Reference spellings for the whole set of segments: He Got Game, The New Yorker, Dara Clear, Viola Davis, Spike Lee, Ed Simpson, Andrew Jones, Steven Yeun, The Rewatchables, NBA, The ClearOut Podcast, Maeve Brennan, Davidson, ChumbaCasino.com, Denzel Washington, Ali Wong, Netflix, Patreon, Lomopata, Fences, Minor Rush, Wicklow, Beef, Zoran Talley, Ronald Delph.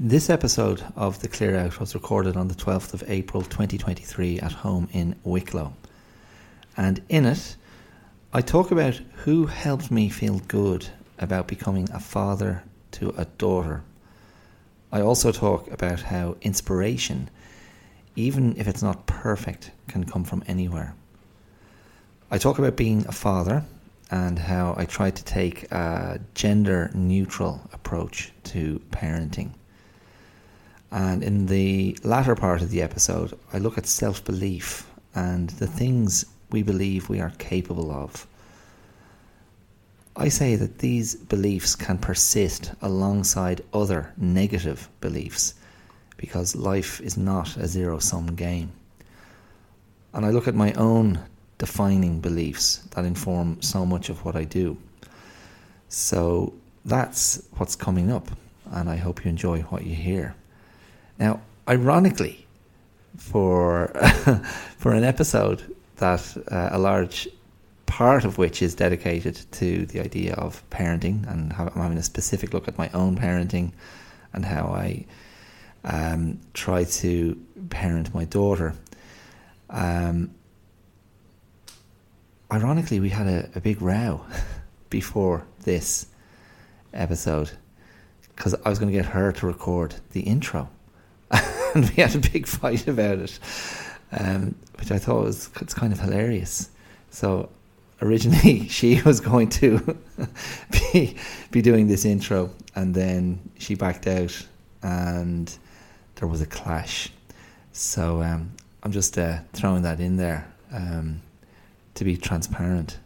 This episode of The Clear Out was recorded on the 12th of April 2023 at home in Wicklow. And in it, I talk about who helped me feel good about becoming a father to a daughter. I also talk about how inspiration, even if it's not perfect, can come from anywhere. I talk about being a father and how I try to take a gender-neutral approach to parenting. And in the latter part of the episode, I look at self-belief and the things we believe we are capable of. I say that these beliefs can persist alongside other negative beliefs because life is not a zero-sum game. And I look at my own defining beliefs that inform so much of what I do. So that's what's coming up, and I hope you enjoy what you hear. Now, ironically, for an episode that a large part of which is dedicated to the idea of parenting, and how I'm having a specific look at my own parenting and how I try to parent my daughter. Ironically, we had a big row before this episode because I was going to get her to record the intro. And we had a big fight about it, which I thought it's kind of hilarious. So originally she was going to be doing this intro, and then she backed out and there was a clash. So I'm just throwing that in there to be transparent.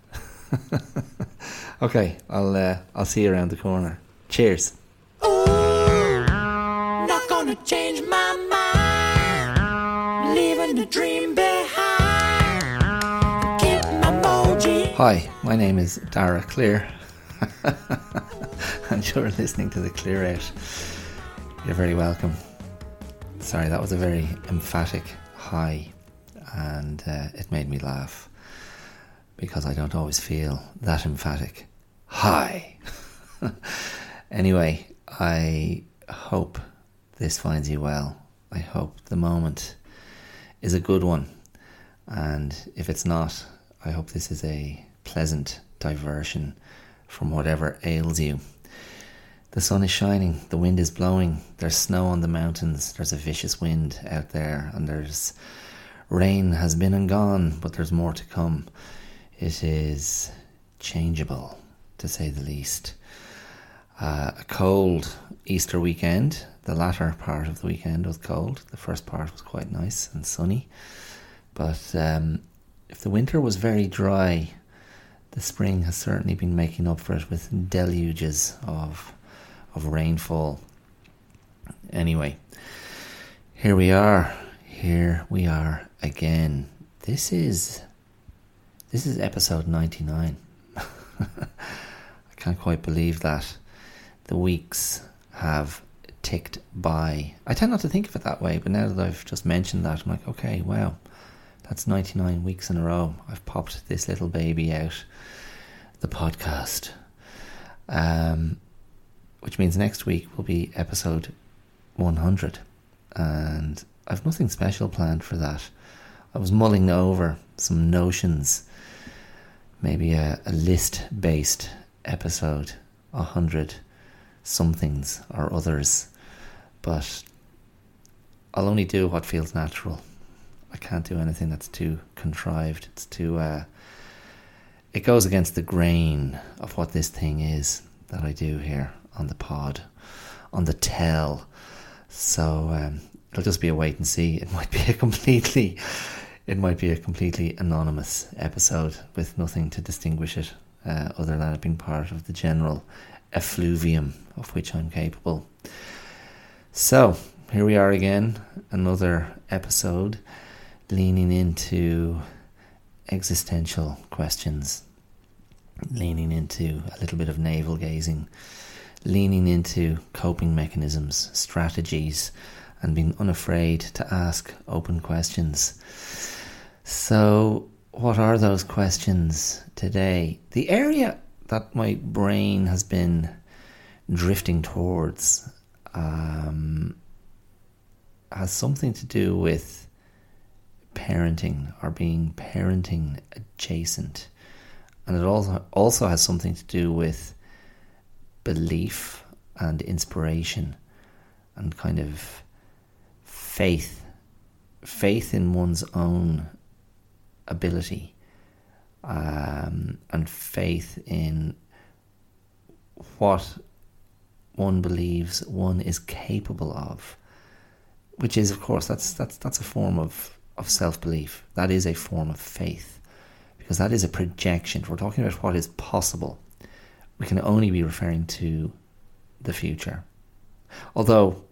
Okay, I'll see you around the corner. Cheers. Change my mind, leaving the dream behind, keep my emoji. Hi, my name is Dara Clear, and you're listening to The Clear Out. You're very welcome. Sorry, that was a very emphatic hi, and it made me laugh, because I don't always feel that emphatic. Hi! Anyway, I hope this finds you well. I hope the moment is a good one, and if it's not, I hope this is a pleasant diversion from whatever ails you. The sun is shining, the wind is blowing, there's snow on the mountains, there's a vicious wind out there, and there's rain has been and gone, but there's more to come. It is changeable, to say the least. A cold Easter weekend. The latter part of the weekend was cold. The first part was quite nice and sunny. But if the winter was very dry, the spring has certainly been making up for it with deluges of rainfall. Anyway, here we are. Here we are again. This is episode 99. I can't quite believe that. The weeks have ticked by. I tend not to think of it that way, but now that I've just mentioned that, I'm like, okay, wow, that's 99 weeks in a row. I've popped this little baby out the podcast, which means next week will be episode 100, and I've nothing special planned for that. I was mulling over some notions, maybe a list-based episode, 100 somethings or others, but I'll only do what feels natural. I can't do anything that's too contrived. It's too it goes against the grain of what this thing is that I do here on the pod, on the tell. So it'll just be a wait and see. It might be a completely anonymous episode with nothing to distinguish it other than it being part of the general effluvium of which I'm capable. So here we are again, another episode leaning into existential questions, leaning into a little bit of navel gazing, leaning into coping mechanisms, strategies, and being unafraid to ask open questions. So what are those questions today? The area that my brain has been drifting towards has something to do with parenting or being parenting adjacent. And it also has something to do with belief and inspiration and kind of faith in one's own ability, and faith in what one believes one is capable of, which is, of course, that's a form of self-belief. That is a form of faith, because that is a projection. If we're talking about what is possible, we can only be referring to the future. Although,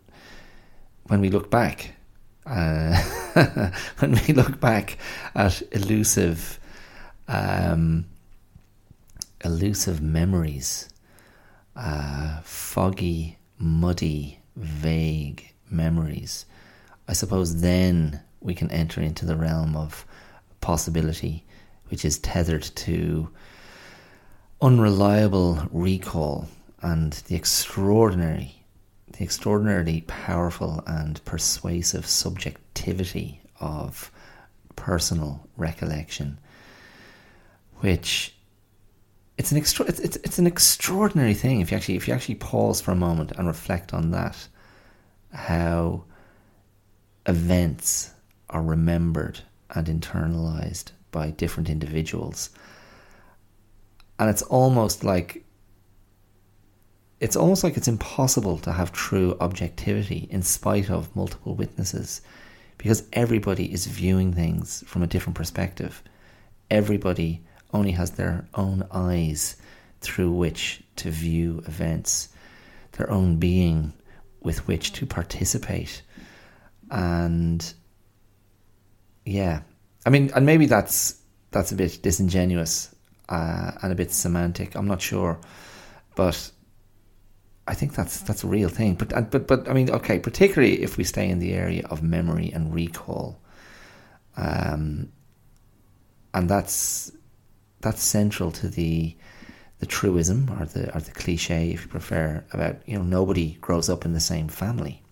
when we look back, when we look back at elusive memories, foggy, muddy, vague memories, I suppose then we can enter into the realm of possibility, which is tethered to unreliable recall and the extraordinarily powerful and persuasive subjectivity of personal recollection, which it's an extraordinary thing if you actually pause for a moment and reflect on that, how events are remembered and internalized by different individuals. And it's almost like it's impossible to have true objectivity in spite of multiple witnesses, because everybody is viewing things from a different perspective. Everybody only has their own eyes through which to view events, their own being with which to participate. And yeah, I mean, and maybe that's a bit disingenuous and a bit semantic, I'm not sure, but I think that's a real thing. But I mean, okay, particularly if we stay in the area of memory and recall, and that's central to the truism or the cliche, if you prefer, about, you know, nobody grows up in the same family.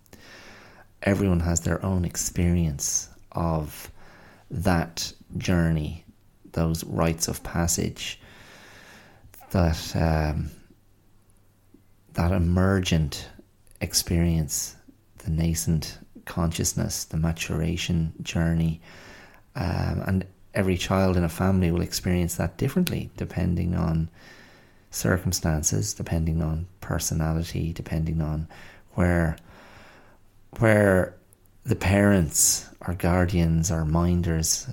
Everyone has their own experience of that journey, those rites of passage, that emergent experience, the nascent consciousness, the maturation journey, and every child in a family will experience that differently, depending on circumstances, depending on personality, depending on where the parents or guardians or minders,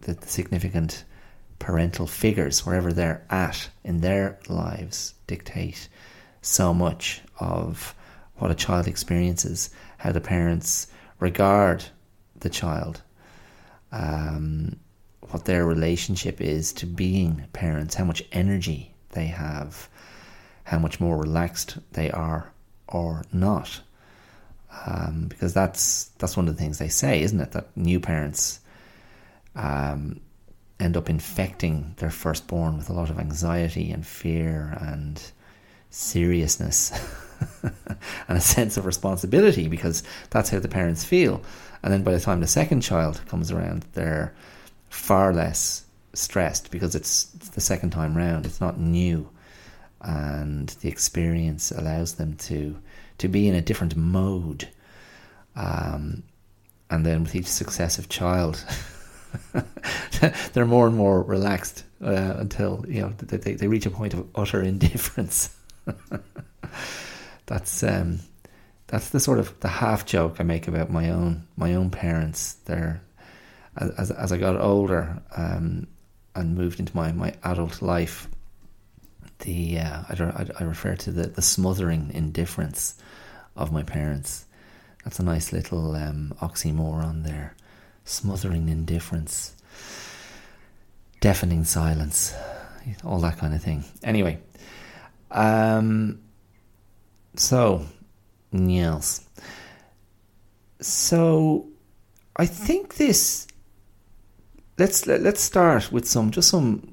the significant parental figures, wherever they're at in their lives, dictate so much of what a child experiences, how the parents regard the child, what their relationship is to being parents, how much energy they have, how much more relaxed they are or not. Because that's one of the things they say, isn't it? That new parents end up infecting their firstborn with a lot of anxiety and fear and seriousness and a sense of responsibility, because that's how the parents feel. And then by the time the second child comes around, they're far less stressed, because it's the second time round, it's not new, and the experience allows them to be in a different mode. And then with each successive child, they're more and more relaxed until, you know, they reach a point of utter indifference. That's the sort of the half joke I make about my own parents. They're, as I got older and moved into my adult life, I refer to the smothering indifference of my parents. That's a nice little oxymoron there. Smothering indifference, deafening silence, all that kind of thing. Anyway, so Niels. So I think this. Let's start with some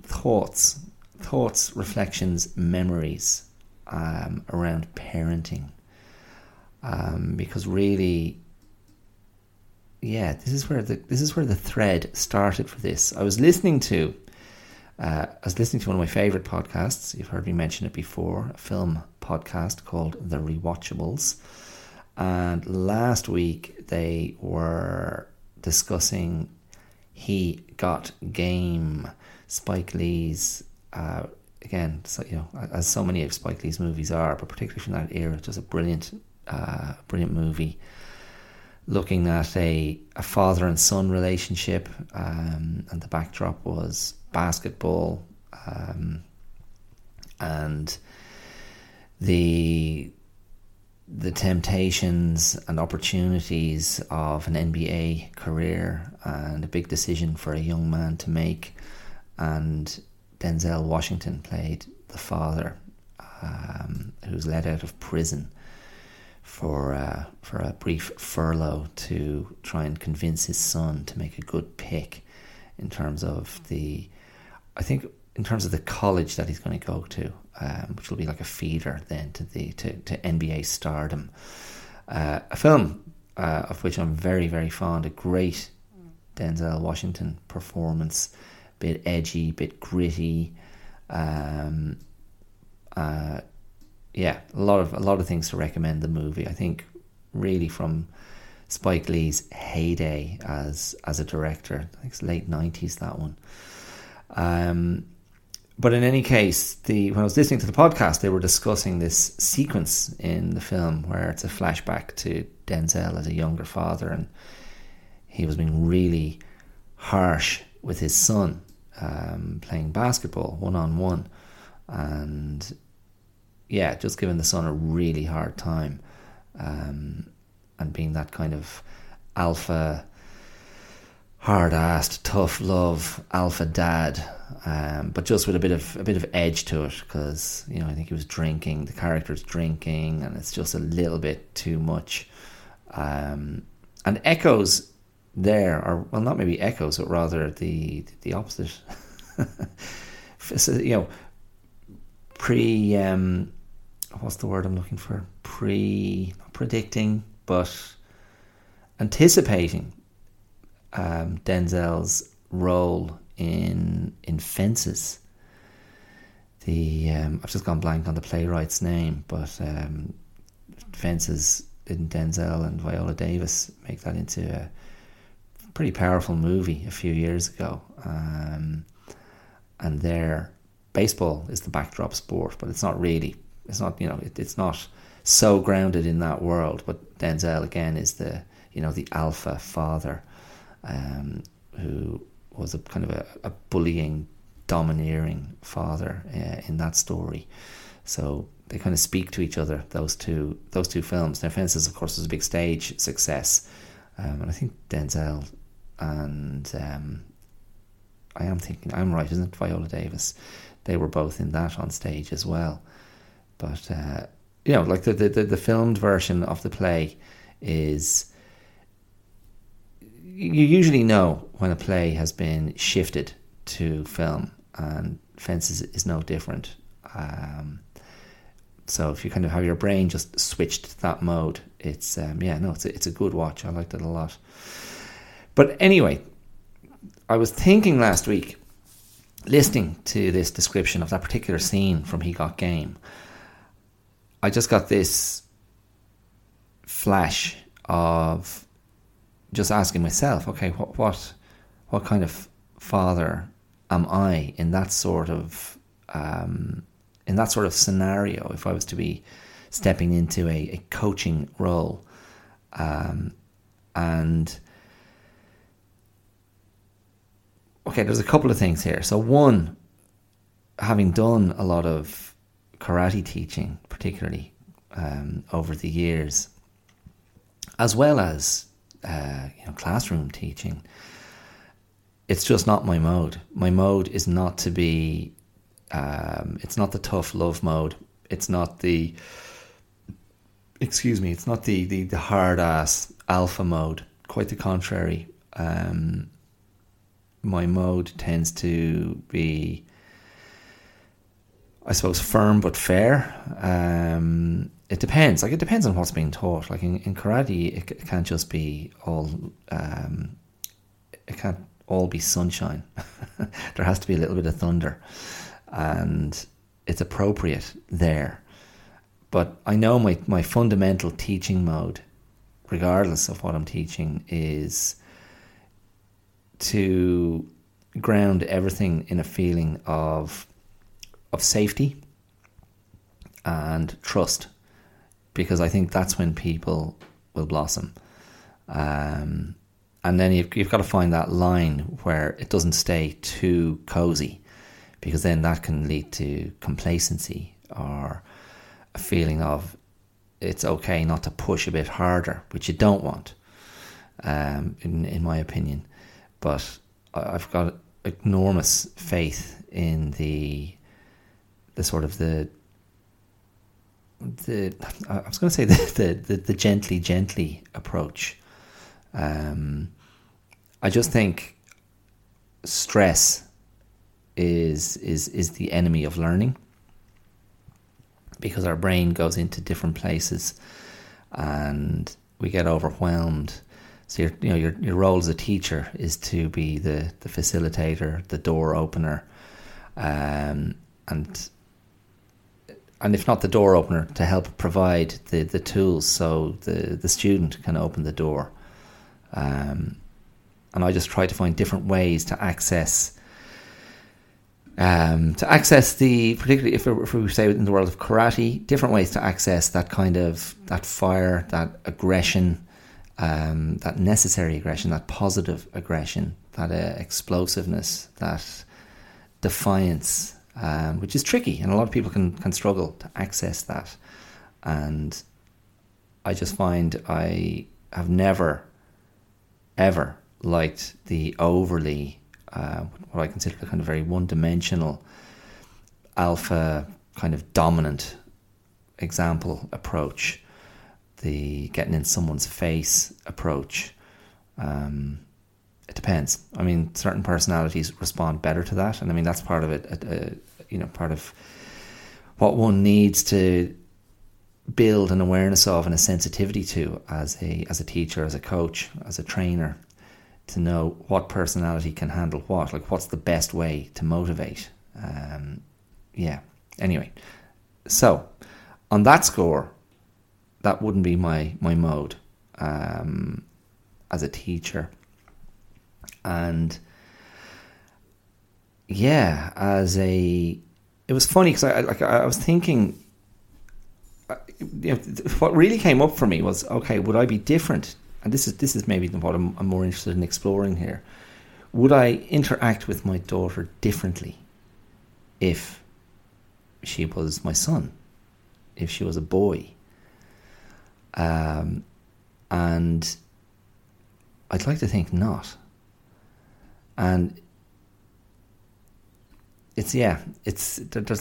thoughts. Thoughts, reflections, memories around parenting, because really yeah, this is where the thread started for this. I was listening to one of my favorite podcasts. You've heard me mention it before, a film podcast called The Rewatchables. And last week they were discussing He Got Game, Spike Lee's, again, so, you know, as so many of Spike Lee's movies are, but particularly from that era, just a brilliant movie, looking at a father and son relationship, and the backdrop was basketball, and the temptations and opportunities of an NBA career, and a big decision for a young man to make. And Denzel Washington played the father, who's let out of prison for a brief furlough to try and convince his son to make a good pick in terms of the college that he's going to go to, which will be like a feeder then to NBA stardom. A film of which I'm very, very fond. A great Denzel Washington performance, bit edgy, bit gritty. A lot of things to recommend the movie. I think really from Spike Lee's heyday as a director. I think it's late 90s, that one. But in any case, when I was listening to the podcast, they were discussing this sequence in the film where it's a flashback to Denzel as a younger father, and he was being really harsh with his son, playing basketball 1-on-1, and yeah, just giving the son a really hard time, and being that kind of alpha, hard-assed, tough love, alpha dad, but just with a bit of edge to it, because, you know, I think he was drinking, the character's drinking, and it's just a little bit too much. And echoes there, or, well, not maybe echoes, but rather the opposite. So, you know, what's the word I'm looking for? Not predicting, but anticipating Denzel's role in Fences. I've just gone blank on the playwright's name, but Fences, in Denzel and Viola Davis make that into a pretty powerful movie a few years ago. And there, baseball is the backdrop sport, but it's not so grounded in that world. But Denzel again is the alpha father, who was a kind of a bullying, domineering father in that story. So they kind of speak to each other, those two films. Now, Fences, of course, was a big stage success, and I think Denzel and I'm right, isn't it? Viola Davis, they were both in that on stage as well. But you know, like the filmed version of the play is. You usually know when a play has been shifted to film, and Fences is no different. So if you kind of have your brain just switched to that mode, it's a good watch. I liked it a lot. But anyway, I was thinking last week, listening to this description of that particular scene from He Got Game, I just got this flash of just asking myself, okay, what kind of father am I in that sort of scenario? If I was to be stepping into a coaching role, and okay, there's a couple of things here. So one, having done a lot of karate teaching, particularly over the years, as well as classroom teaching, it's just not my mode. My mode is not to be, it's not the tough love mode. It's not the, the hard ass alpha mode. Quite the contrary. My mode tends to be, I suppose, firm but fair. it depends. Like, it depends on what's being taught. Like, in karate, it can't just be all... it can't all be sunshine. There has to be a little bit of thunder. And it's appropriate there. But I know my fundamental teaching mode, regardless of what I'm teaching, is to ground everything in a feeling of safety and trust, because I think that's when people will blossom. And then you've got to find that line where it doesn't stay too cozy, because then that can lead to complacency or a feeling of it's okay not to push a bit harder, which you don't want, in my opinion. But I've got enormous faith in the sort of the I was going to say the gently approach. I just think stress is the enemy of learning, because our brain goes into different places and we get overwhelmed. So your role as a teacher is to be the facilitator, the door opener, and if not the door opener, to help provide the tools so the student can open the door. And I just try to find different ways to access the, particularly if we say in the world of karate, different ways to access that kind of, that fire, that aggression, that necessary aggression, that positive aggression, that explosiveness, that defiance, which is tricky, and a lot of people can struggle to access that. And I just find I have never ever liked the overly what I consider the kind of very one-dimensional alpha kind of dominant example approach, the getting in someone's face approach. It depends. I mean, certain personalities respond better to that, and I mean that's part of it. Part of what one needs to build an awareness of and a sensitivity to as a teacher, as a coach, as a trainer, to know what personality can handle what, like what's the best way to motivate. Anyway, so on that score, that wouldn't be my mode as a teacher. And it was funny because I was thinking, what really came up for me was, okay, would I be different? And this is maybe what I'm more interested in exploring here. Would I interact with my daughter differently if she was my son, if she was a boy? And I'd like to think not. And there's a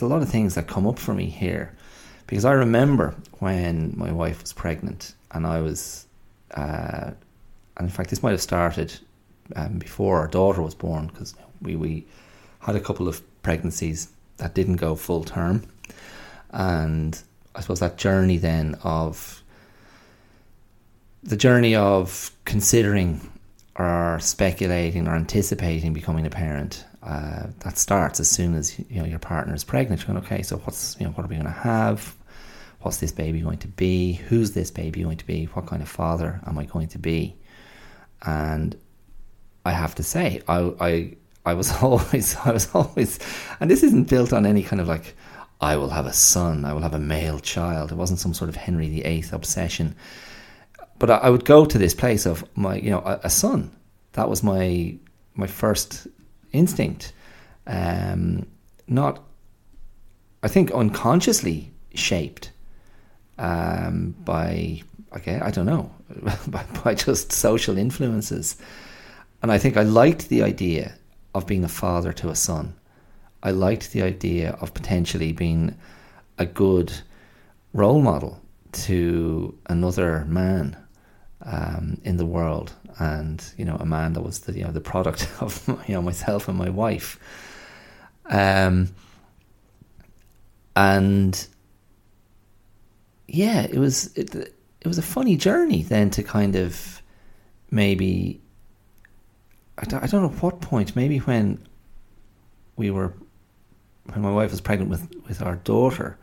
lot of things that come up for me here. Because I remember when my wife was pregnant, and I was, and in fact this might have started before our daughter was born, because we had a couple of pregnancies that didn't go full term. And I suppose that journey then of, the journey of considering or speculating or anticipating becoming a parent, that starts as soon as your partner is pregnant. You're going, okay, so what are we going to have? What's this baby going to be? Who's this baby going to be? What kind of father am I going to be? And I have to say, I was always, and this isn't built on any kind of like, I will have a son, I will have a male child. It wasn't some sort of Henry VIII obsession. But I would go to this place of my, a son. That was my first instinct, not, I think, unconsciously shaped by, okay, I don't know, by just social influences. And I think I liked the idea of being a father to a son. I liked the idea of potentially being a good role model to another man in the world, and a man that was the product of myself and my wife, and yeah, it was a funny journey then to kind of maybe, I don't know what point, maybe when my wife was pregnant with our daughter,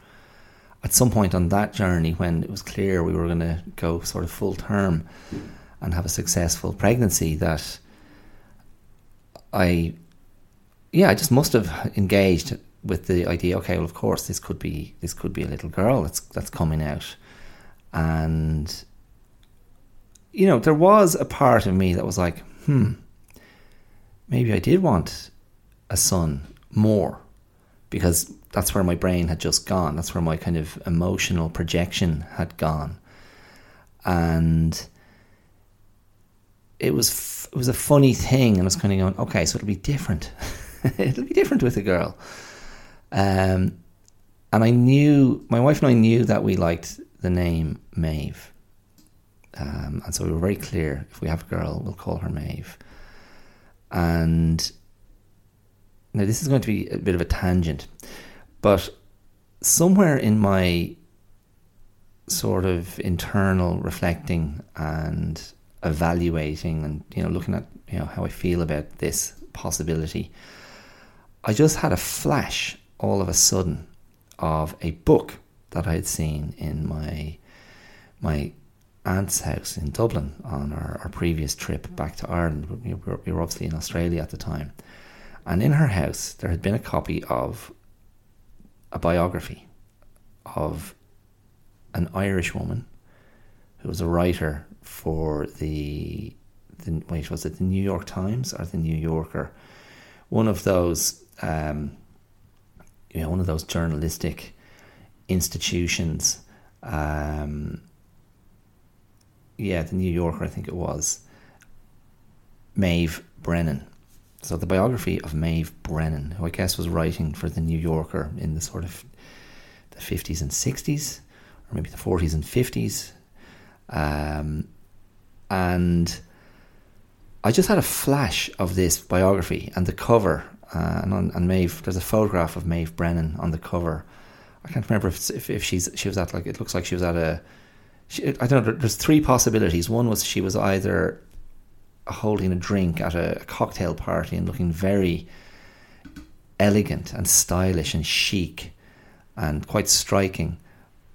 at some point on that journey when it was clear we were going to go sort of full term and have a successful pregnancy, that I just must have engaged with the idea, okay, well, of course this could be a little girl that's coming out. And you know, there was a part of me that was like, maybe I did want a son more, because that's where my brain had just gone. That's where my kind of emotional projection had gone. And it was a funny thing, and I was kind of going, okay, so it'll be different. It'll be different with a girl. And I knew, my wife and I knew that we liked the name Maeve. And so we were very clear, if we have a girl, we'll call her Maeve. And now this is going to be a bit of a tangent, but somewhere in my sort of internal reflecting and evaluating and, you know, looking at, you know, how I feel about this possibility, I just had a flash all of a sudden of a book that I had seen in my aunt's house in Dublin on our previous trip back to Ireland. We were obviously in Australia at the time, and in her house there had been a copy of a biography of an Irish woman who was a writer for the New York Times or the New Yorker, one of those journalistic institutions. The New Yorker, I think it was. Maeve Brennan. So the biography of Maeve Brennan, who I guess was writing for the New Yorker in the sort of the 50s and 60s, or maybe the 40s and 50s. And I just had a flash of this biography and the cover. And Maeve, there's a photograph of Maeve Brennan on the cover. I can't remember if she was at, like, it looks like she was at a, I don't know, there's three possibilities. One was she was either holding a drink at a cocktail party and looking very elegant and stylish and chic and quite striking,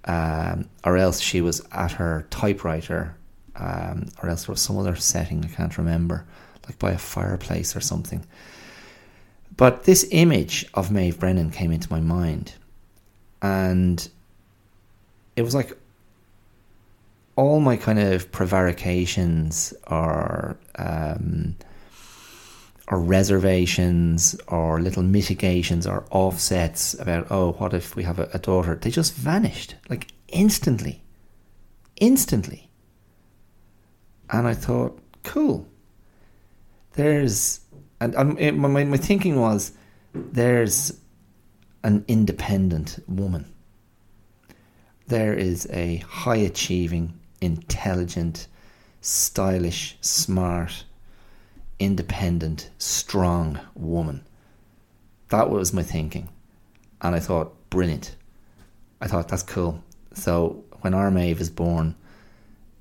or else she was at her typewriter, or else there was some other setting I can't remember, like by a fireplace or something. But this image of Maeve Brennan came into my mind, and it was like all my kind of prevarications or reservations or little mitigations or offsets about, oh, what if we have a daughter? They just vanished, like instantly. And I thought, cool. My thinking was, there's an independent woman. There is a high-achieving, intelligent, stylish, smart, independent, strong woman. That was my thinking. And I thought, brilliant. I thought, that's cool. So when our Maeve is born,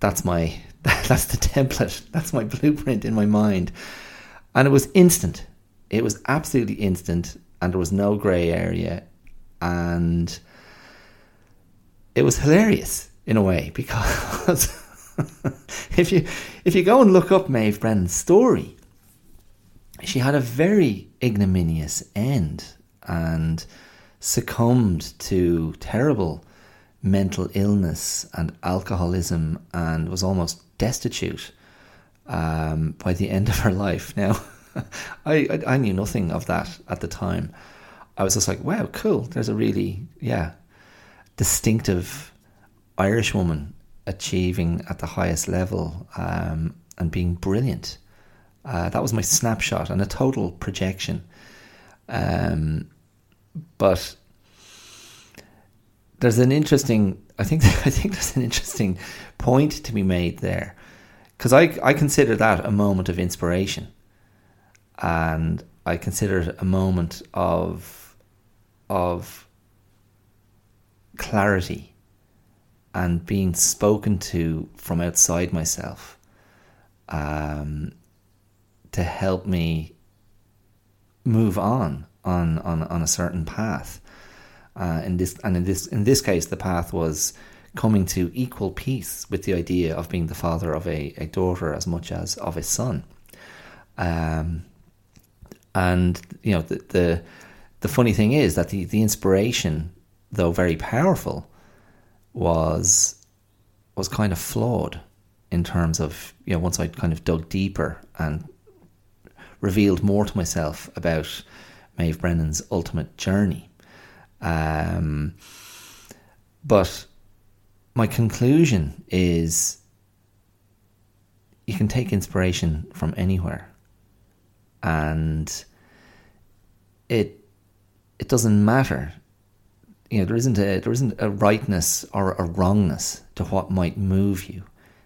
that's the template. That's my blueprint in my mind. And it was instant. It was absolutely instant, and there was no grey area. And it was hilarious in a way, because if you go and look up Maeve Brennan's story, she had a very ignominious end and succumbed to terrible mental illness and alcoholism and was almost destitute by the end of her life. Now, I knew nothing of that at the time. I was just like, wow, cool. There's a really, distinctive Irish woman achieving at the highest level and being brilliant. That was my snapshot and a total projection. But there's an interesting, I think there's an interesting point to be made there. Because I consider that a moment of inspiration, and I consider it a moment of clarity and being spoken to from outside myself to help me move on a certain path. In this case, the path was coming to equal peace with the idea of being the father of a daughter as much as of a son. And you know, the funny thing is that the inspiration, though very powerful, was kind of flawed in terms of, you know, once I kind of dug deeper and revealed more to myself about Maeve Brennan's ultimate journey. But my conclusion is you can take inspiration from anywhere, and it doesn't matter. You know, there isn't a rightness or a wrongness to what might move you.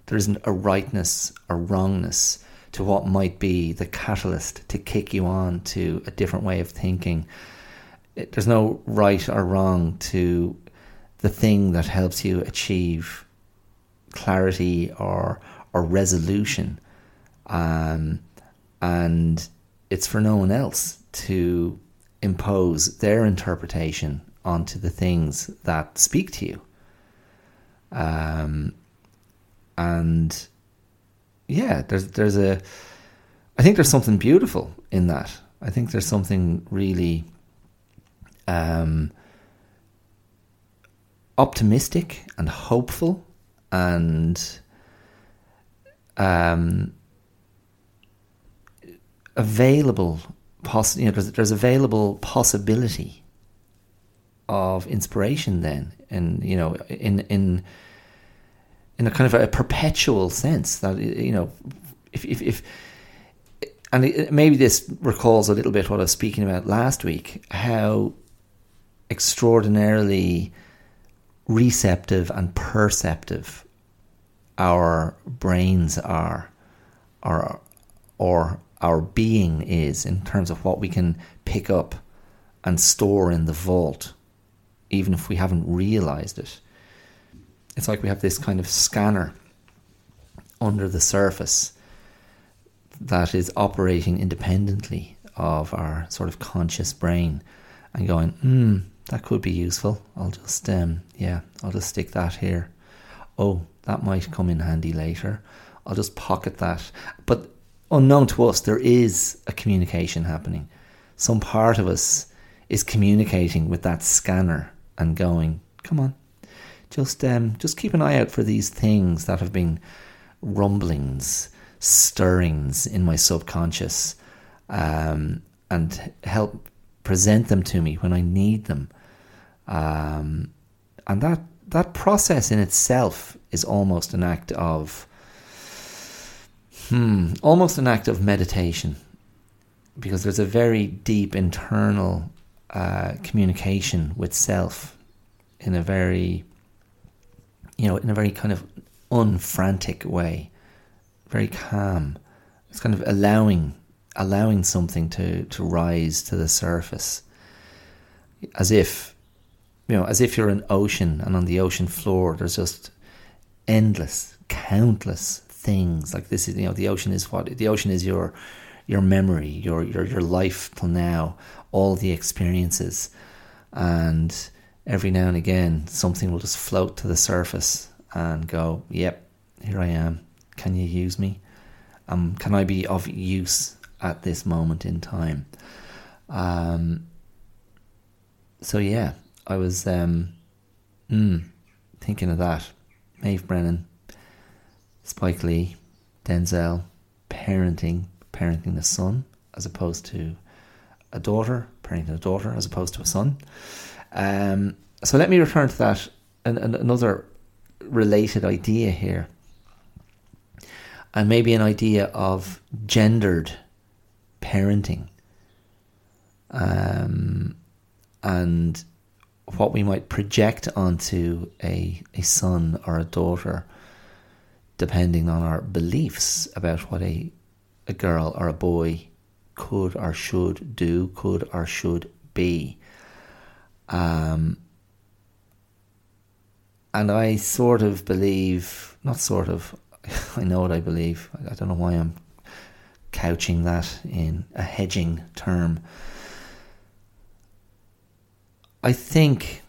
There isn't a rightness or wrongness to what might be the catalyst to kick you on to a different way of thinking. There's no right or wrong to the thing that helps you achieve clarity or resolution. And it's for no one else to impose their interpretation onto the things that speak to you. And yeah, I think there's something beautiful in that. I think there's something really optimistic and hopeful and available. There's available possibility of inspiration then, and you know, in a kind of a perpetual sense that, you know, if and maybe this recalls a little bit what I was speaking about last week, how extraordinarily receptive and perceptive our brains are, or our being is, in terms of what we can pick up and store in the vault, even if we haven't realized it. It's like we have this kind of scanner under the surface that is operating independently of our sort of conscious brain and going, that could be useful. I'll just stick that here. Oh, that might come in handy later. I'll just pocket that. But unknown to us, there is a communication happening. Some part of us is communicating with that scanner and going, come on, just keep an eye out for these things that have been rumblings, stirrings in my subconscious, and help present them to me when I need them. And that process in itself is almost an act of meditation, because there's a very deep internal communication with self in a very kind of unfrantic way, very calm. It's kind of allowing something to rise to the surface, as if you're an ocean, and on the ocean floor there's just endless, countless things. Like this is, you know, the ocean is your memory, your life till now, all the experiences, and every now and again something will just float to the surface and go, yep, here I am. Can you use me? Can I be of use at this moment in time? So yeah, I was thinking of that. Maeve Brennan, Spike Lee, Denzel, parenting the son as opposed to a daughter, parenting a daughter as opposed to a son. So let me return to that and another related idea here, and maybe an idea of gendered parenting, and what we might project onto a son or a daughter, depending on our beliefs about what a girl or a boy could or should do, could or should be. And I sort of believe, not sort of, I know what I believe. I don't know why I'm couching that in a hedging term. I think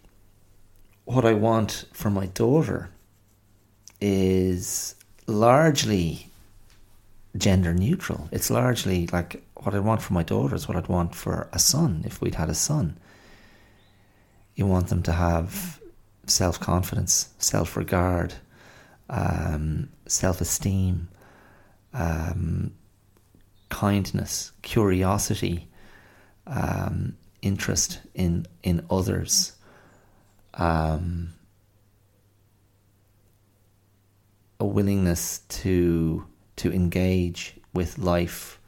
what I want for my daughter is largely gender neutral. It's largely like what I want for my daughter is what I'd want for a son if we'd had a son. You want them to have self-confidence, self-regard, self-esteem, kindness, curiosity, interest in others. A willingness to engage with life,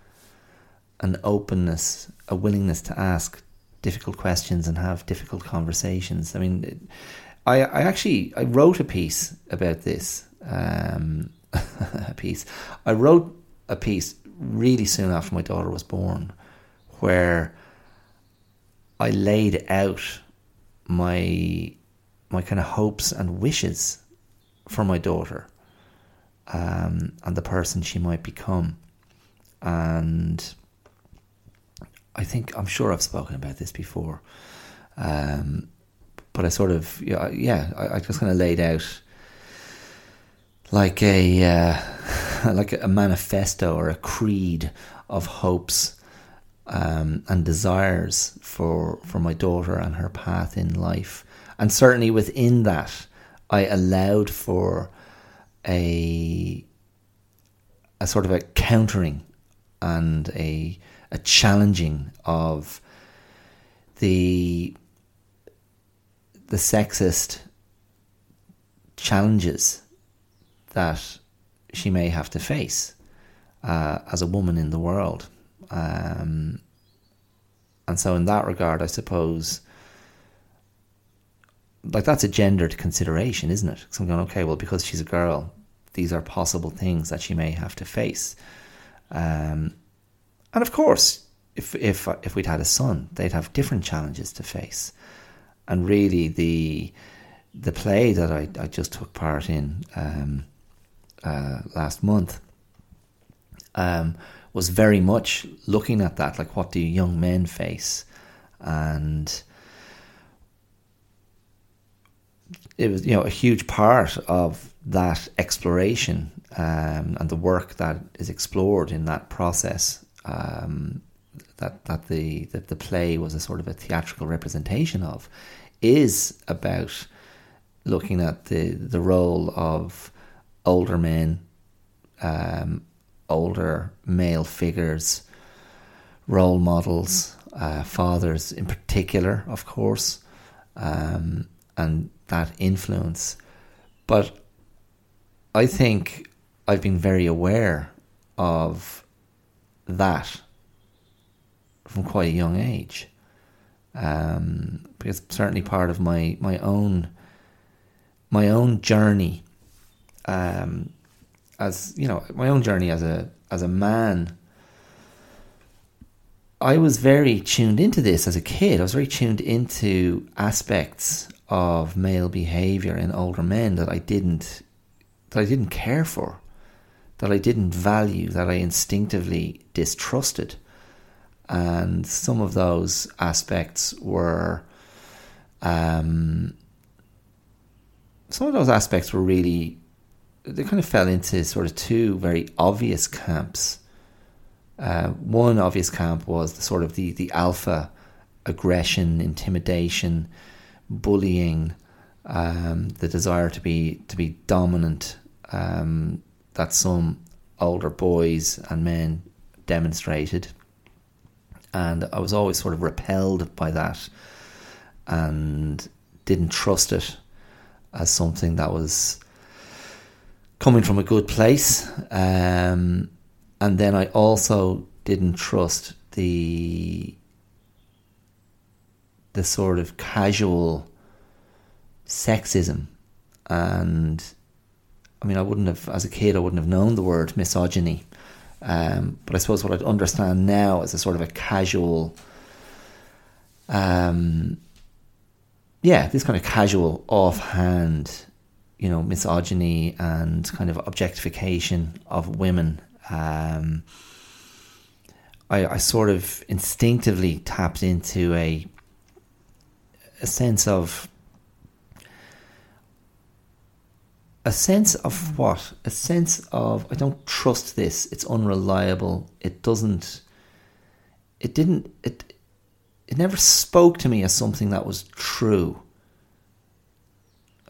an openness, a willingness to ask difficult questions and have difficult conversations. I mean, I wrote a piece about this. I wrote a piece really soon after my daughter was born, where I laid out my kind of hopes and wishes for my daughter, and the person she might become. And I think, I'm sure I've spoken about this before, but I sort of, I just kind of laid out like a manifesto or a creed of hopes and desires for my daughter and her path in life. And certainly within that, I allowed for a sort of a countering and a challenging of the sexist challenges that she may have to face as a woman in the world. And so in that regard, I suppose, like, that's a gendered consideration, isn't it? Because I'm going, okay, well, because she's a girl, these are possible things that she may have to face. And of course, if we'd had a son, they'd have different challenges to face. And really, the play that I just took part in last month was very much looking at that, like, what do young men face? And it was, a huge part of that exploration and the work that is explored in that process, that the play was a sort of a theatrical representation of, is about looking at the role of older men, older male figures, role models, fathers in particular, of course, and that influence. But I think I've been very aware of that from quite a young age, because certainly part of my own journey, as you know, my own journey as a man. I was very tuned into this as a kid. I was very tuned into aspects of male behavior in older men that I didn't care for, that I didn't value, that I instinctively distrusted. And some of those aspects were, really, they kind of fell into sort of two very obvious camps. One obvious camp was the sort of the alpha aggression, intimidation, bullying, the desire to be dominant, that some older boys and men demonstrated. And I was always sort of repelled by that and didn't trust it as something that was coming from a good place. And then I also didn't trust the sort of casual sexism. And I mean, I wouldn't have, as a kid, I wouldn't have known the word misogyny. But I suppose what I'd understand now is a sort of a casual, this kind of casual, offhand you know, misogyny and kind of objectification of women, I sort of instinctively tapped into a sense of what? A sense of, I don't trust this, it's unreliable, it never spoke to me as something that was true.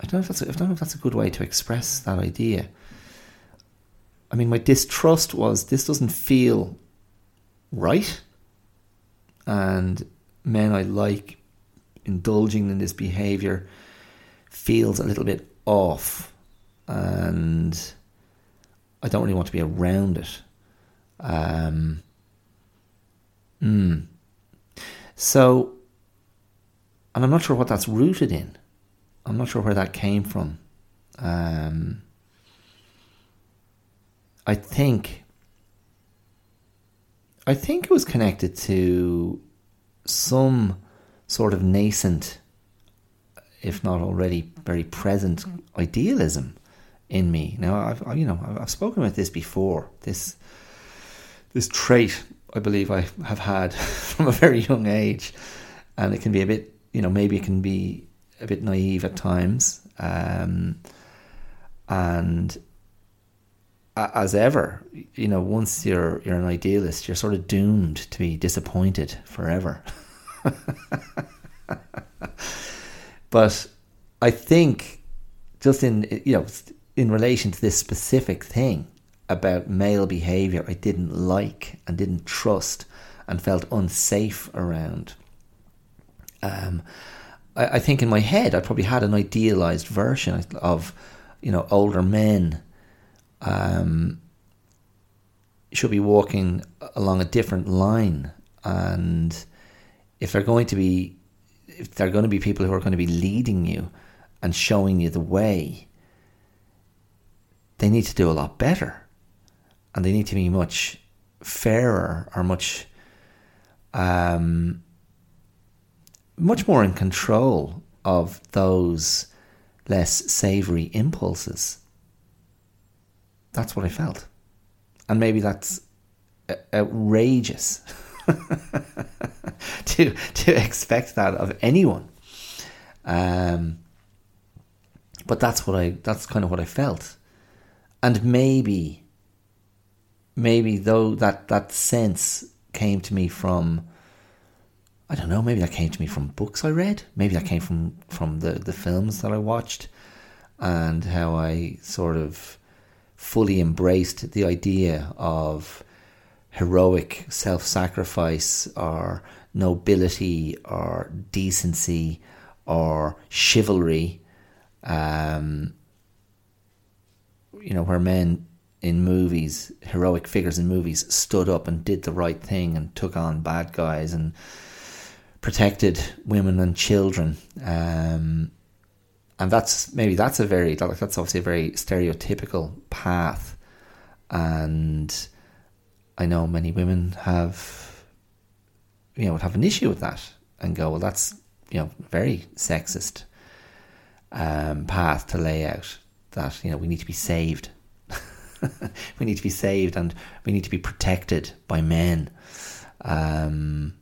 I don't know if that's a good way to express that idea. I mean, my distrust was, this doesn't feel right, and men I like indulging in this behaviour feels a little bit off, and I don't really want to be around it. So, and I'm not sure what that's rooted in. I'm not sure where that came from. I think it was connected to some sort of nascent, if not already very present, idealism in me. Now, I've spoken about this before. This trait, I believe, I have had from a very young age, and it can be a bit, maybe it can be a bit naive at times, and as ever, once you're an idealist, you're sort of doomed to be disappointed forever. But I think, just in relation to this specific thing about male behaviour I didn't like and didn't trust and felt unsafe around, I think in my head I probably had an idealised version of, older men should be walking along a different line, and if they're going to be people who are going to be leading you and showing you the way, they need to do a lot better, and they need to be much fairer or much more in control of those less savoury impulses. That's what I felt. And maybe that's outrageous to expect that of anyone. But that's kind of what I felt. And maybe though that sense came to me from, I don't know, maybe that came to me from books I read. Maybe that came from the films that I watched, and how I sort of fully embraced the idea of heroic self-sacrifice or nobility or decency or chivalry, where men in movies, heroic figures in movies, stood up and did the right thing and took on bad guys and protected women and children, and that's obviously a very stereotypical path, and I know many women would have an issue with that and go, well, that's a very sexist path to lay out, that we need to be saved, we need to be saved, and we need to be protected by men. And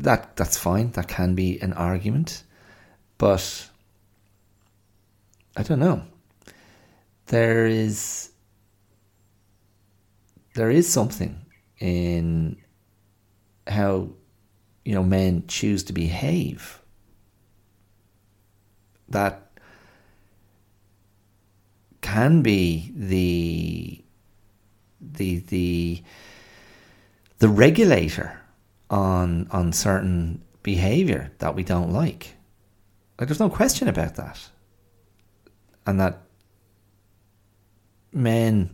that, that's fine. That can be an argument, but I don't know. There is something in how, men choose to behave that can be the regulator on certain behaviour that we don't like. There's no question about that. And that men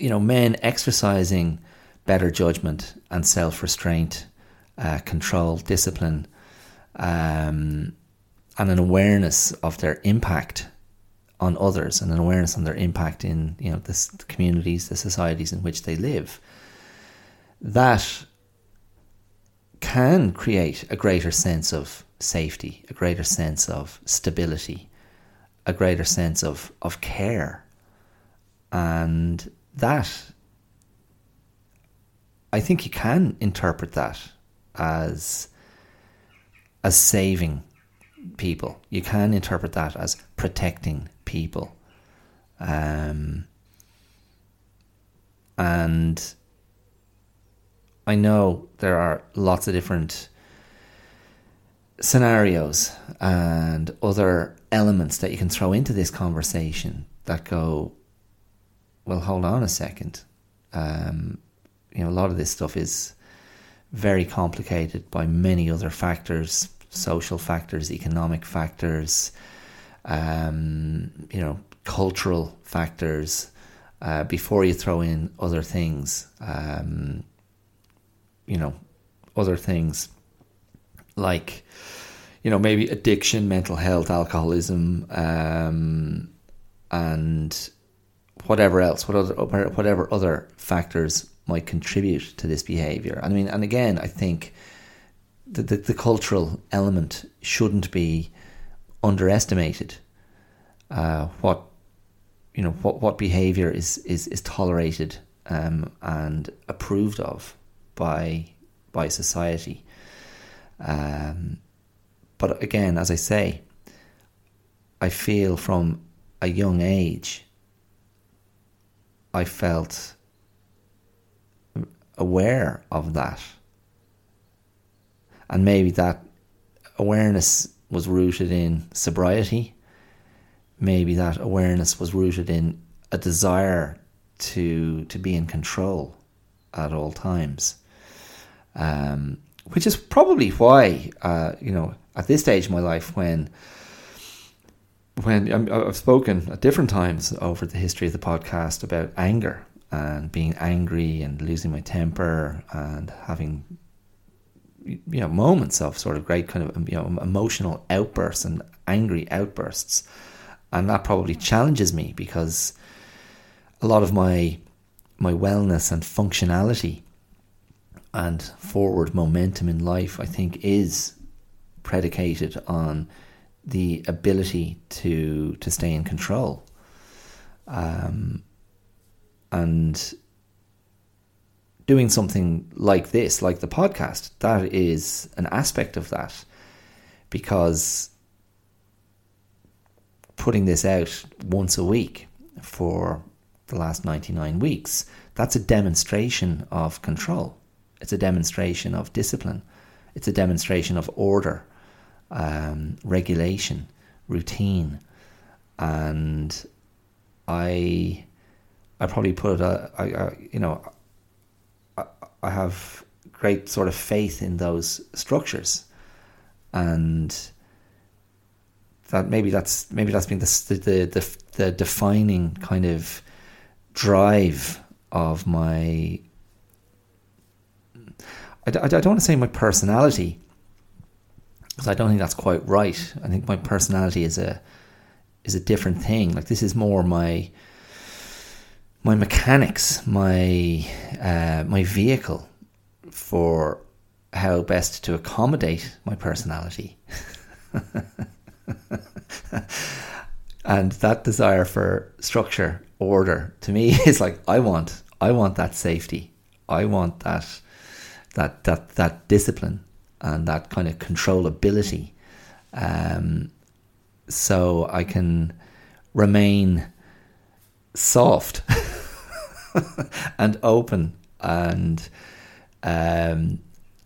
exercising better judgment and self-restraint, control, discipline, and an awareness of their impact on others, and an awareness on their impact in the communities, the societies in which they live, that can create a greater sense of safety, a greater sense of stability, a greater sense of care. And that, I think you can interpret that as saving people. You can interpret that as protecting people. And I know there are lots of different scenarios and other elements that you can throw into this conversation that go, well, hold on a second. You know, a lot of this stuff is very complicated by many other factors, social factors, economic factors, you know, cultural factors, before you throw in other things, you know, other things like, you know, maybe addiction, mental health, alcoholism, and whatever else, whatever other factors might contribute to this behaviour. I mean, and again, I think the cultural element shouldn't be underestimated. What behaviour is tolerated and approved of by society. But again, as I say, I feel from a young age, I felt aware of that. And maybe that awareness was rooted in sobriety. Maybe that awareness was rooted in a desire to be in control at all times. Which is probably why, you know, at this stage of my life, when I've spoken at different times over the history of the podcast about anger and being angry and losing my temper and having, you know, moments of sort of great kind of, you know, emotional outbursts and angry outbursts. And that probably challenges me because a lot of my wellness and functionality and forward momentum in life, I think, is predicated on the ability to stay in control. And doing something like this, like the podcast, that is an aspect of that, because putting this out once a week for the last 99 weeks, that's a demonstration of control. It's a demonstration of discipline. It's a demonstration of order, regulation, routine. And I probably put I have great sort of faith in those structures, and that maybe that's been the defining kind of drive of my. I don't want to say my personality, because I don't think that's quite right. I think my personality is a different thing. Like, this is more my mechanics, my vehicle for how best to accommodate my personality, and that desire for structure, order, to me is like, I want that safety, I want that discipline and that kind of controllability, so I can remain soft and open and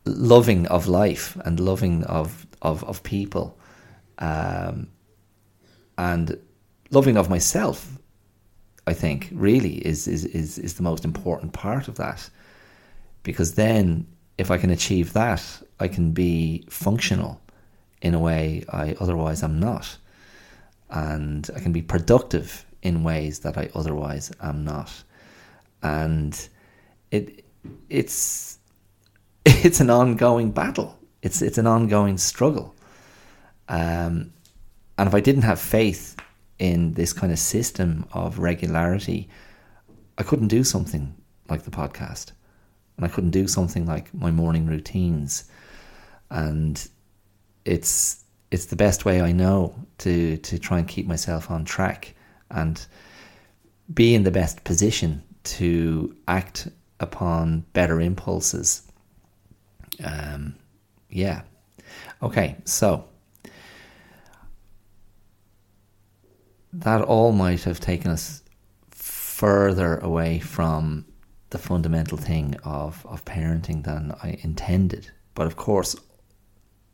loving of life and loving of people, and loving of myself. I think really is the most important part of that, because then if I can achieve that, I can be functional in a way I otherwise am not, and I can be productive in ways that I otherwise am not. And it's an ongoing battle. It's an ongoing struggle. And if I didn't have faith in this kind of system of regularity, I couldn't do something like the podcast, and I couldn't do something like my morning routines. And it's the best way I know to try and keep myself on track and be in the best position to act upon better impulses. Yeah. Okay, so that all might have taken us further away from the fundamental thing of parenting than I intended. But of course,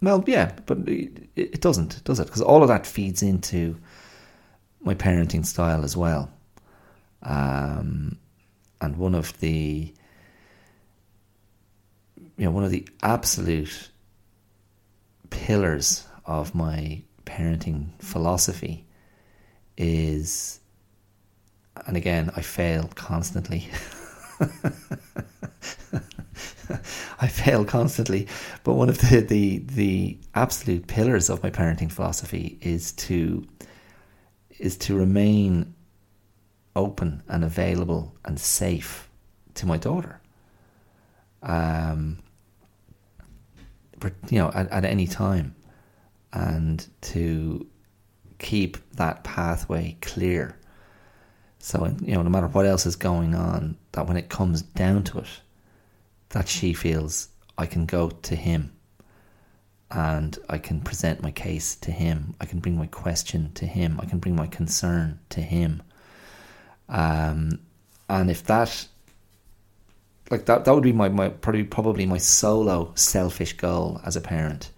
well, yeah, but it doesn't, does it? Because all of that feeds into my parenting style as well. And one of the absolute pillars of my parenting philosophy is, and again, I fail constantly. But one of the absolute pillars of my parenting philosophy is to remain open and available and safe to my daughter. At any time, and to keep that pathway clear. So, no matter what else is going on, that when it comes down to it, that she feels I can go to him and I can present my case to him. I can bring my question to him. I can bring my concern to him. And if that, like that would be my probably my solo selfish goal as a parent.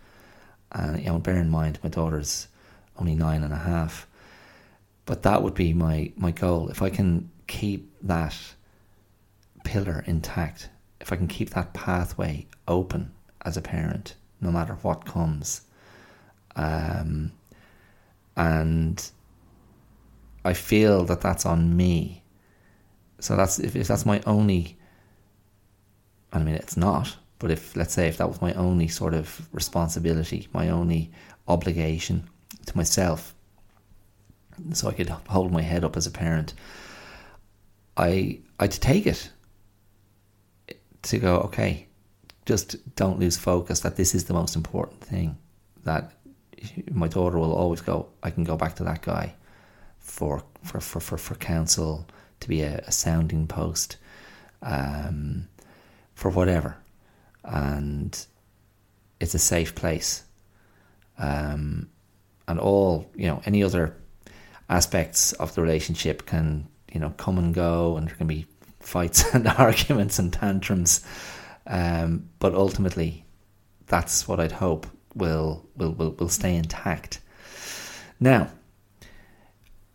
And bear in mind my daughter's only 9.5, but that would be my goal. If I can keep that pillar intact, if I can keep that pathway open as a parent, no matter what comes, and I feel that that's on me. So that's if that's my only. I mean, it's not. But if that was my only sort of responsibility, my only obligation to myself, so I could hold my head up as a parent, I'd take it to go, okay, just don't lose focus that this is the most important thing, that my daughter will always go, I can go back to that guy for counsel, to be a sounding post, for whatever. And it's a safe place. And all, any other aspects of the relationship can, come and go, and there can be fights and arguments and tantrums. But ultimately, that's what I'd hope will stay intact. Now,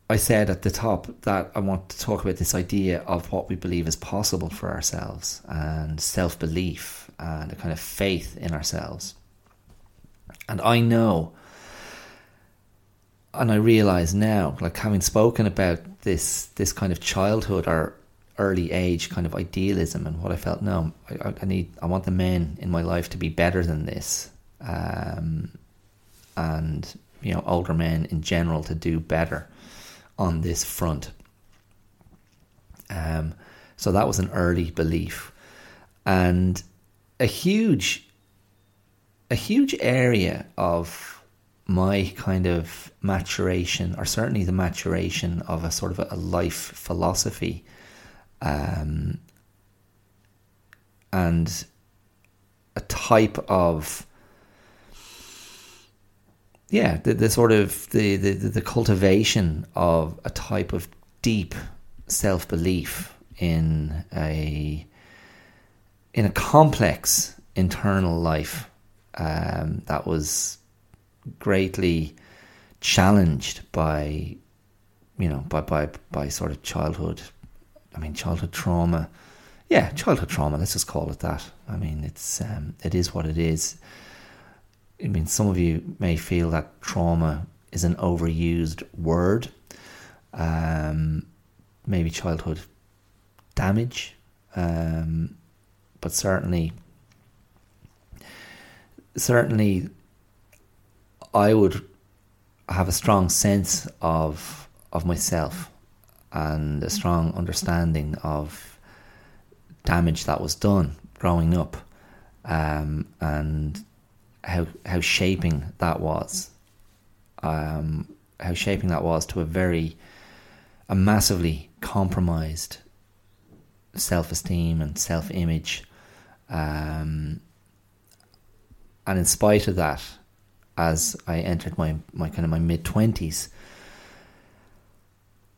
I said at the top that I want to talk about this idea of what we believe is possible for ourselves, and self-belief and a kind of faith in ourselves. And I know, and I realise now, like having spoken about this kind of childhood or early age kind of idealism, and what I felt, I want the men in my life to be better than this, and older men in general to do better on this front. So that was an early belief, and a huge area of my kind of maturation, or certainly the maturation of a sort of a life philosophy, and a type of the cultivation of a type of deep self-belief in a complex internal life, that was greatly challenged by, by sort of childhood. I mean, childhood trauma. Yeah, childhood trauma. Let's just call it that. I mean, it's it is what it is. I mean, some of you may feel that trauma is an overused word. Maybe childhood damage, but certainly, I would have a strong sense of myself and a strong understanding of damage that was done growing up, and how shaping that was, to a massively compromised self-esteem and self-image, and in spite of that, as I entered my kind of my mid-20s,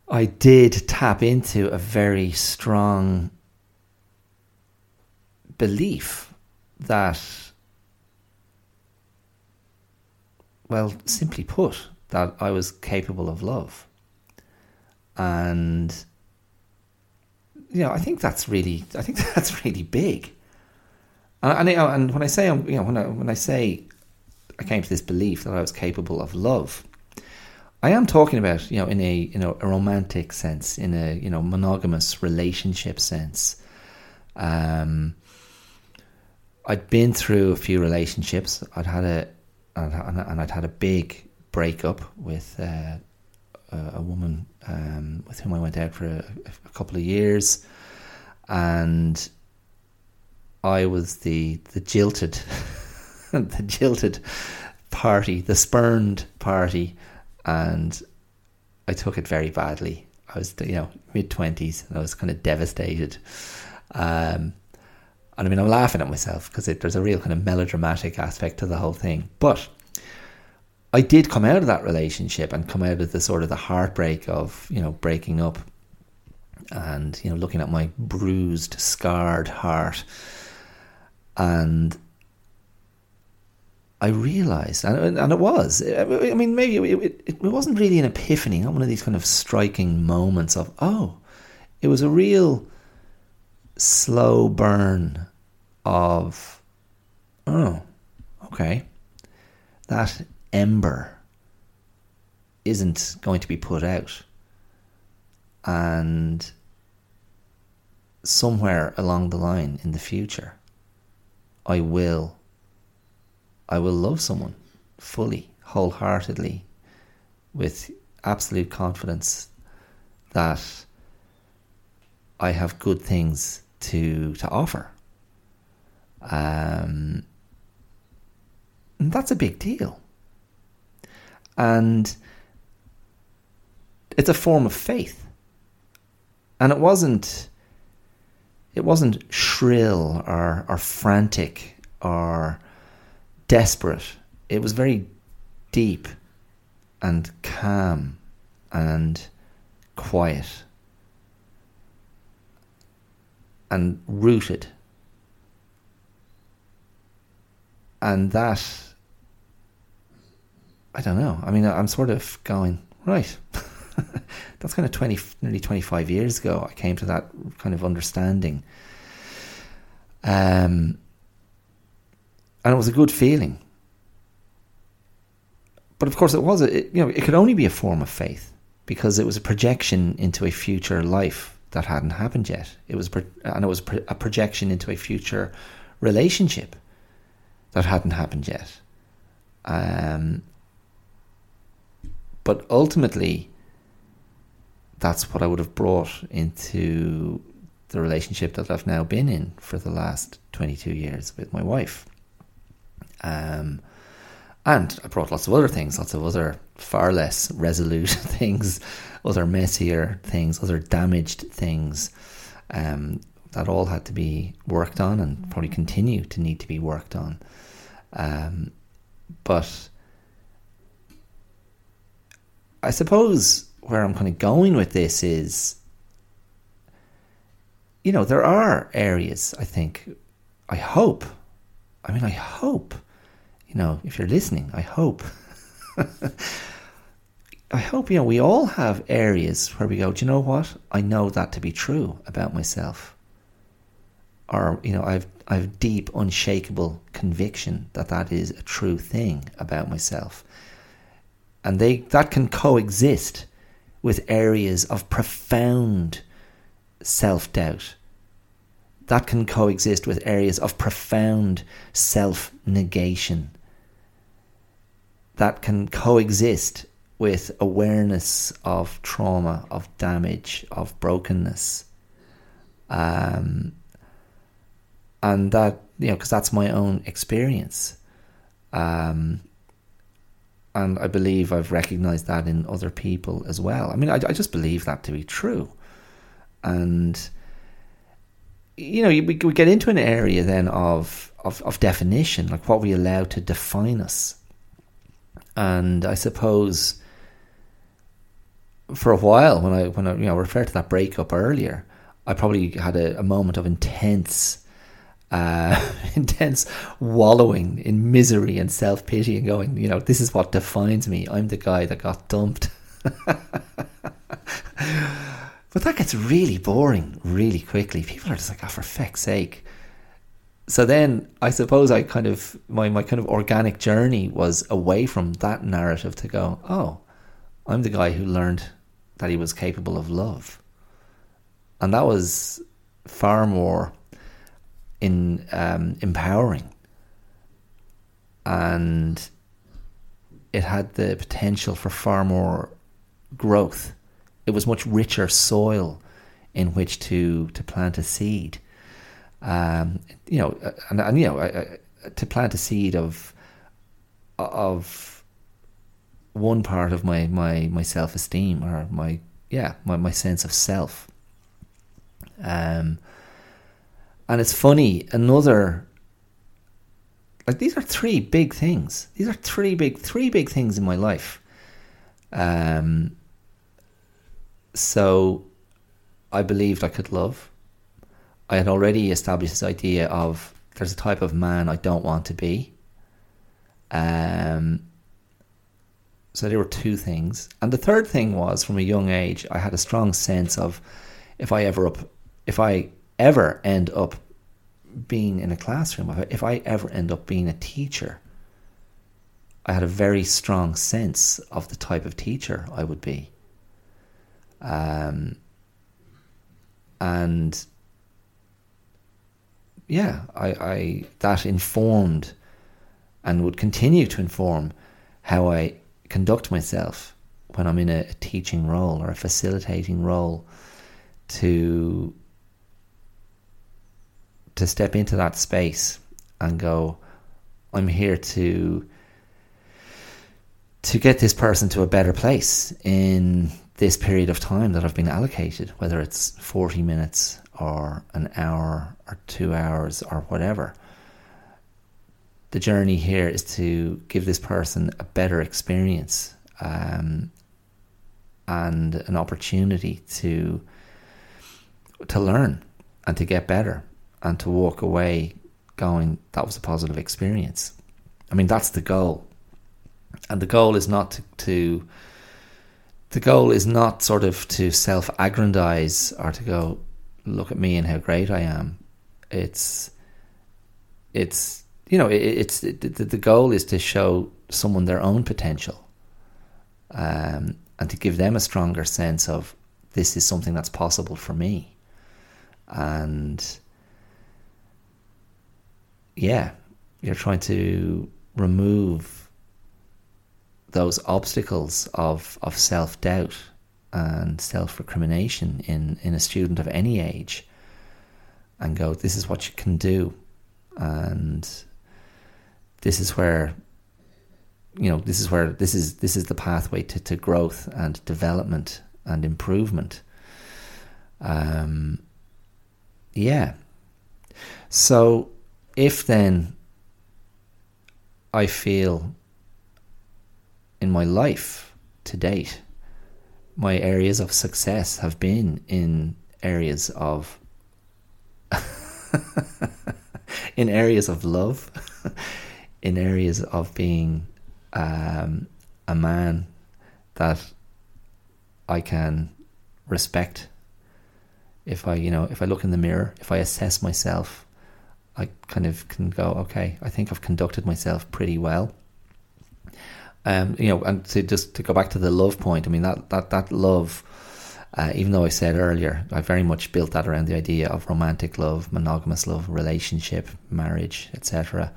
I did tap into a very strong belief that, well, simply put, that I was capable of love. And, you know, I think that's really big. And when I say, you know, when I say I came to this belief that I was capable of love, I am talking about, you know, in a romantic sense, in a, you know, monogamous relationship sense. I'd been through a few relationships. I'd had a big breakup with a woman with whom I went out for a couple of years, and I was the jilted, the jilted party, the spurned party, and I took it very badly. I was, you know, mid-20s, and I was kind of devastated. And I mean, I'm laughing at myself because there's a real kind of melodramatic aspect to the whole thing. But I did come out of that relationship and come out of the sort of the heartbreak of, you know, breaking up and, you know, looking at my bruised, scarred heart. And I realised, and it was, I mean, maybe it wasn't really an epiphany, not one of these kind of striking moments of, oh, it was a real slow burn of, oh, okay, that ember isn't going to be put out, and somewhere along the line in the future I will love someone fully, wholeheartedly, with absolute confidence that I have good things to offer. And that's a big deal. And it's a form of faith. And it wasn't shrill or frantic or desperate. It was very deep and calm and quiet and rooted. And that, I don't know, I mean, I'm sort of going, right, that's kind of nearly 25 years ago I came to that kind of understanding, and it was a good feeling. But of course it could only be a form of faith because it was a projection into a future life that hadn't happened yet. It was a projection into a future relationship that hadn't happened yet. But ultimately, that's what I would have brought into the relationship that I've now been in for the last 22 years with my wife. And I brought lots of other things, lots of other far less resolute things, other messier things, other damaged things, that all had to be worked on and probably continue to need to be worked on. But I suppose where I'm kind of going with this is, you know, there are areas, I think, I hope, you know, if you're listening, I hope, you know, we all have areas where we go, do you know what? I know that to be true about myself. Or, you know, I've deep, unshakable conviction that that is a true thing about myself. And that can coexist with areas of profound self-doubt. That can coexist with areas of profound self-negation. That can coexist with awareness of trauma, of damage, of brokenness. And that, you know, because that's my own experience. And I believe I've recognized that in other people as well. I mean, I just believe that to be true. And, you know, we get into an area then of definition, like what we allow to define us. And I suppose for a while, when I you know, referred to that breakup earlier, I probably had a moment of intense wallowing in misery and self-pity and going, you know, this is what defines me. I'm the guy that got dumped. But that gets really boring really quickly. People are just like, oh, for feck's sake. So then I suppose I kind of, my kind of organic journey was away from that narrative to go, oh, I'm the guy who learned that he was capable of love. And that was far more empowering, and it had the potential for far more growth. It was much richer soil in which to plant a seed, you know, and you know, to plant a seed of one part of my self-esteem, or my sense of self. And it's funny, these are three big things. These are three big things in my life. So I believed I could love. I had already established this idea of there's a type of man I don't want to be. So there were two things. And the third thing was, from a young age, I had a strong sense of if I ever end up being in a classroom, if I ever end up being a teacher, I had a very strong sense of the type of teacher I would be. And yeah, I that informed and would continue to inform how I conduct myself when I'm in a teaching role or a facilitating role, to step into that space and go, I'm here to get this person to a better place in this period of time that I've been allocated, whether it's 40 minutes or an hour or 2 hours or whatever. The journey here is to give this person a better experience, and an opportunity to learn and to get better. And to walk away going, that was a positive experience. I mean, that's the goal. And the goal is not sort of to self-aggrandize or to go, look at me and how great I am. The goal is to show someone their own potential, and to give them a stronger sense of this is something that's possible for me. And yeah, you're trying to remove those obstacles of self-doubt and self-recrimination in a student of any age, and go, this is what you can do, and this is where, you know, this is the pathway to growth and development and improvement. Yeah. So if then I feel in my life to date, my areas of success have been in areas of love, in areas of being a man that I can respect. If I look in the mirror, if I assess myself, I kind of can go, okay, I think I've conducted myself pretty well. You know, and to go back to the love point, I mean, that love, even though I said earlier, I very much built that around the idea of romantic love, monogamous love, relationship, marriage, etc.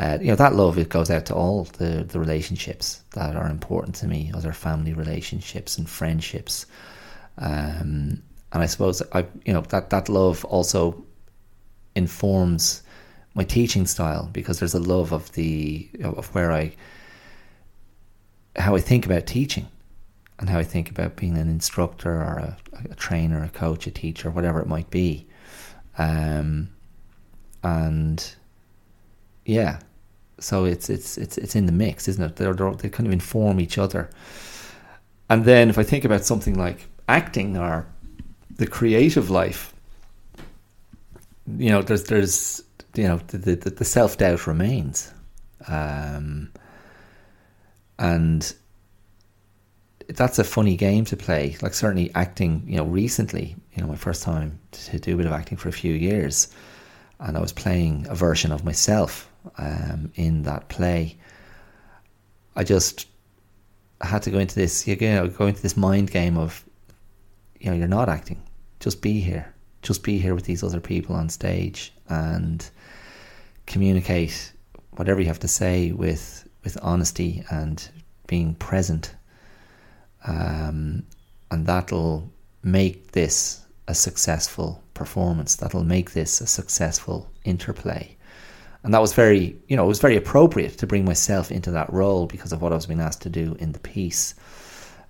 You know, that love, it goes out to all the relationships that are important to me, other family relationships and friendships. And I suppose that love also informs my teaching style, because there's a love of how I think about teaching and how I think about being an instructor or a trainer, a coach, a teacher, whatever it might be. So it's in the mix, isn't it? They kind of inform each other. And then if I think about something like acting or the creative life, you know, there's you know, the self-doubt remains, and that's a funny game to play. Like, certainly acting, you know, recently, you know, my first time to do a bit of acting for a few years, and I was playing a version of myself in that play. I just had to go into this mind game of, you know, you're not acting, just be here with these other people on stage and communicate whatever you have to say with honesty and being present, and that'll make this a successful performance, that'll make this a successful interplay. And that was very, you know, it was very appropriate to bring myself into that role because of what I was being asked to do in the piece.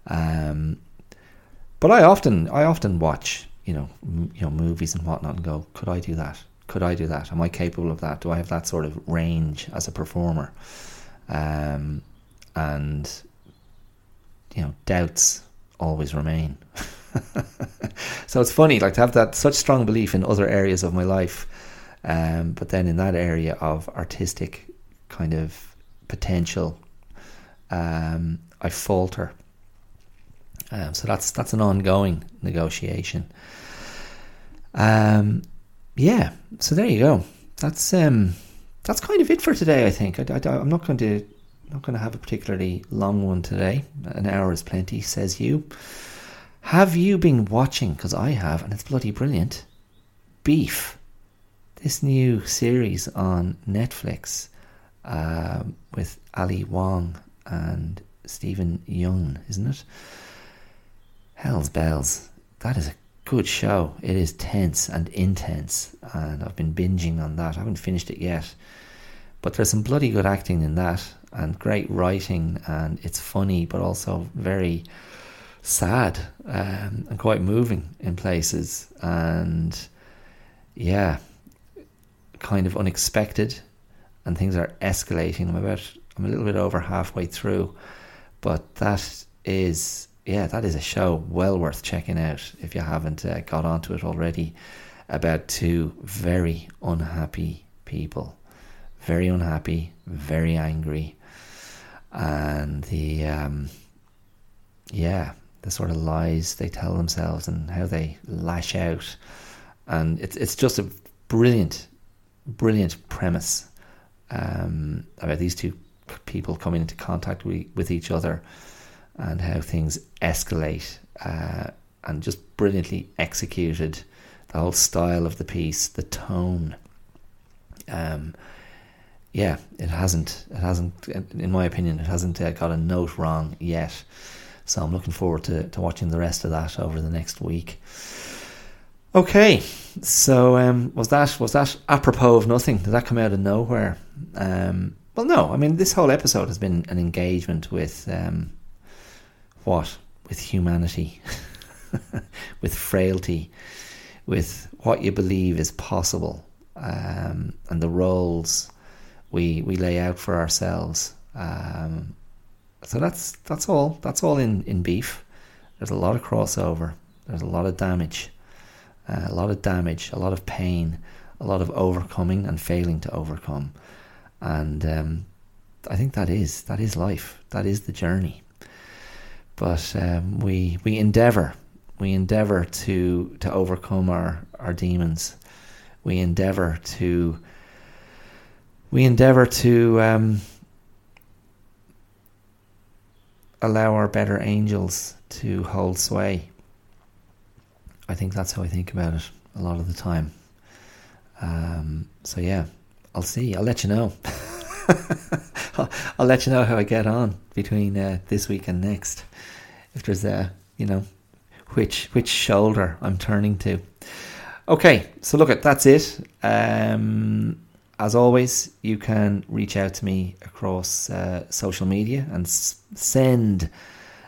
But I often watch, you know, movies and whatnot and go, could I do that? Could I do that? Am I capable of that? Do I have that sort of range as a performer? And, you know, doubts always remain. So it's funny, like, to have that such strong belief in other areas of my life. But then in that area of artistic kind of potential, I falter. So that's an ongoing negotiation. So there you go. That's kind of it for today, I think. I'm not going to have a particularly long one today. An hour is plenty, says you. Have you been watching? Because I have, and it's bloody brilliant. Beef. This new series on Netflix with Ali Wong and Steven Yeun, isn't it? Hell's bells. That is a good show. It is tense and intense, and I've been binging on that. I haven't finished it yet. But there's some bloody good acting in that, and great writing, and it's funny, but also very sad and quite moving in places. And yeah, kind of unexpected, and things are escalating. I'm a little bit over halfway through, but that is a show well worth checking out if you haven't got onto it already, about two very unhappy people, very unhappy, very angry, and the sort of lies they tell themselves and how they lash out. And it's just a brilliant premise about these two people coming into contact with each other and how things escalate, and just brilliantly executed. The whole style of the piece, the tone, it hasn't in my opinion, it hasn't got a note wrong yet. So I'm looking forward to watching the rest of that over the next week. Okay, so was that apropos of nothing? Did that come out of nowhere? Well, no. I mean, this whole episode has been an engagement with with humanity, with frailty, with what you believe is possible, and the roles we lay out for ourselves. So that's all. That's all in Beef. There's a lot of crossover. There's a lot of damage. A lot of pain, a lot of overcoming and failing to overcome, and I think that is life. That is the journey. But we endeavour to overcome our demons. We endeavour to allow our better angels to hold sway. I think that's how I think about it a lot of the time. So yeah, I'll see. I'll let you know. I'll let you know how I get on between this week and next. If there's which shoulder I'm turning to. Okay, so look, that's it. As always, you can reach out to me across social media and send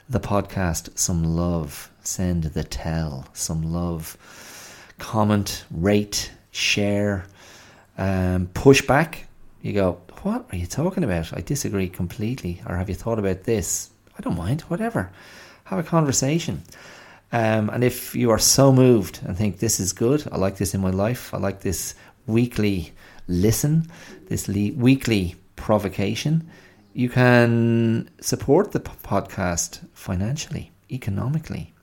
the podcast some love. Send the tell some love. Comment, rate, share, push back. You go, what are you talking about? I disagree completely. Or have you thought about this? I don't mind, whatever. Have a conversation. And if you are so moved and think this is good, I like this in my life, I like this weekly listen, this weekly provocation, you can support the podcast financially, economically,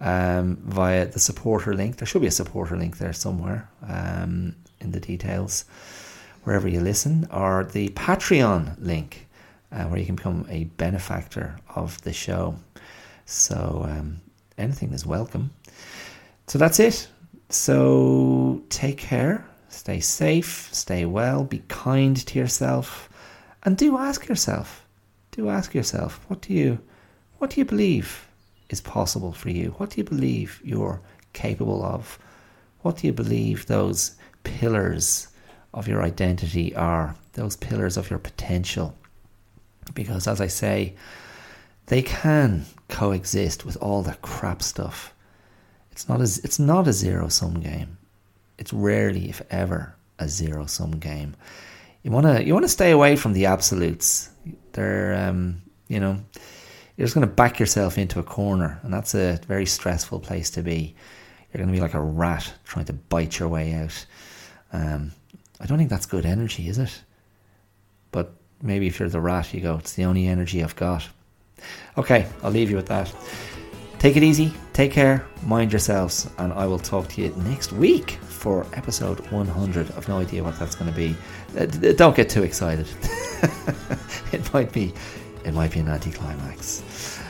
via the supporter link. There should be a supporter link there somewhere in the details, wherever you listen, or the Patreon link, where you can become a benefactor of the show. So anything is welcome. So that's it. So take care, stay safe, stay well, be kind to yourself, and do ask yourself, what do you believe is possible for you? What do you believe you're capable of? What do you believe those pillars of your identity are? Those pillars of your potential? Because as I say, they can coexist with all the crap stuff. It's not a zero-sum game. It's rarely, if ever, a zero-sum game. You want to stay away from the absolutes. They're you're just going to back yourself into a corner, and that's a very stressful place to be. You're going to be like a rat trying to bite your way out. I don't think that's good energy, is it? But maybe if you're the rat, you go, it's the only energy I've got. Okay, I'll leave you with that. Take it easy, take care, mind yourselves, and I will talk to you next week for episode 100. I've no idea what that's going to be. Don't get too excited. It might be an anticlimax.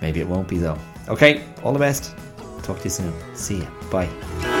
Maybe it won't be, though. Okay, all the best. Talk to you soon. See ya. Bye.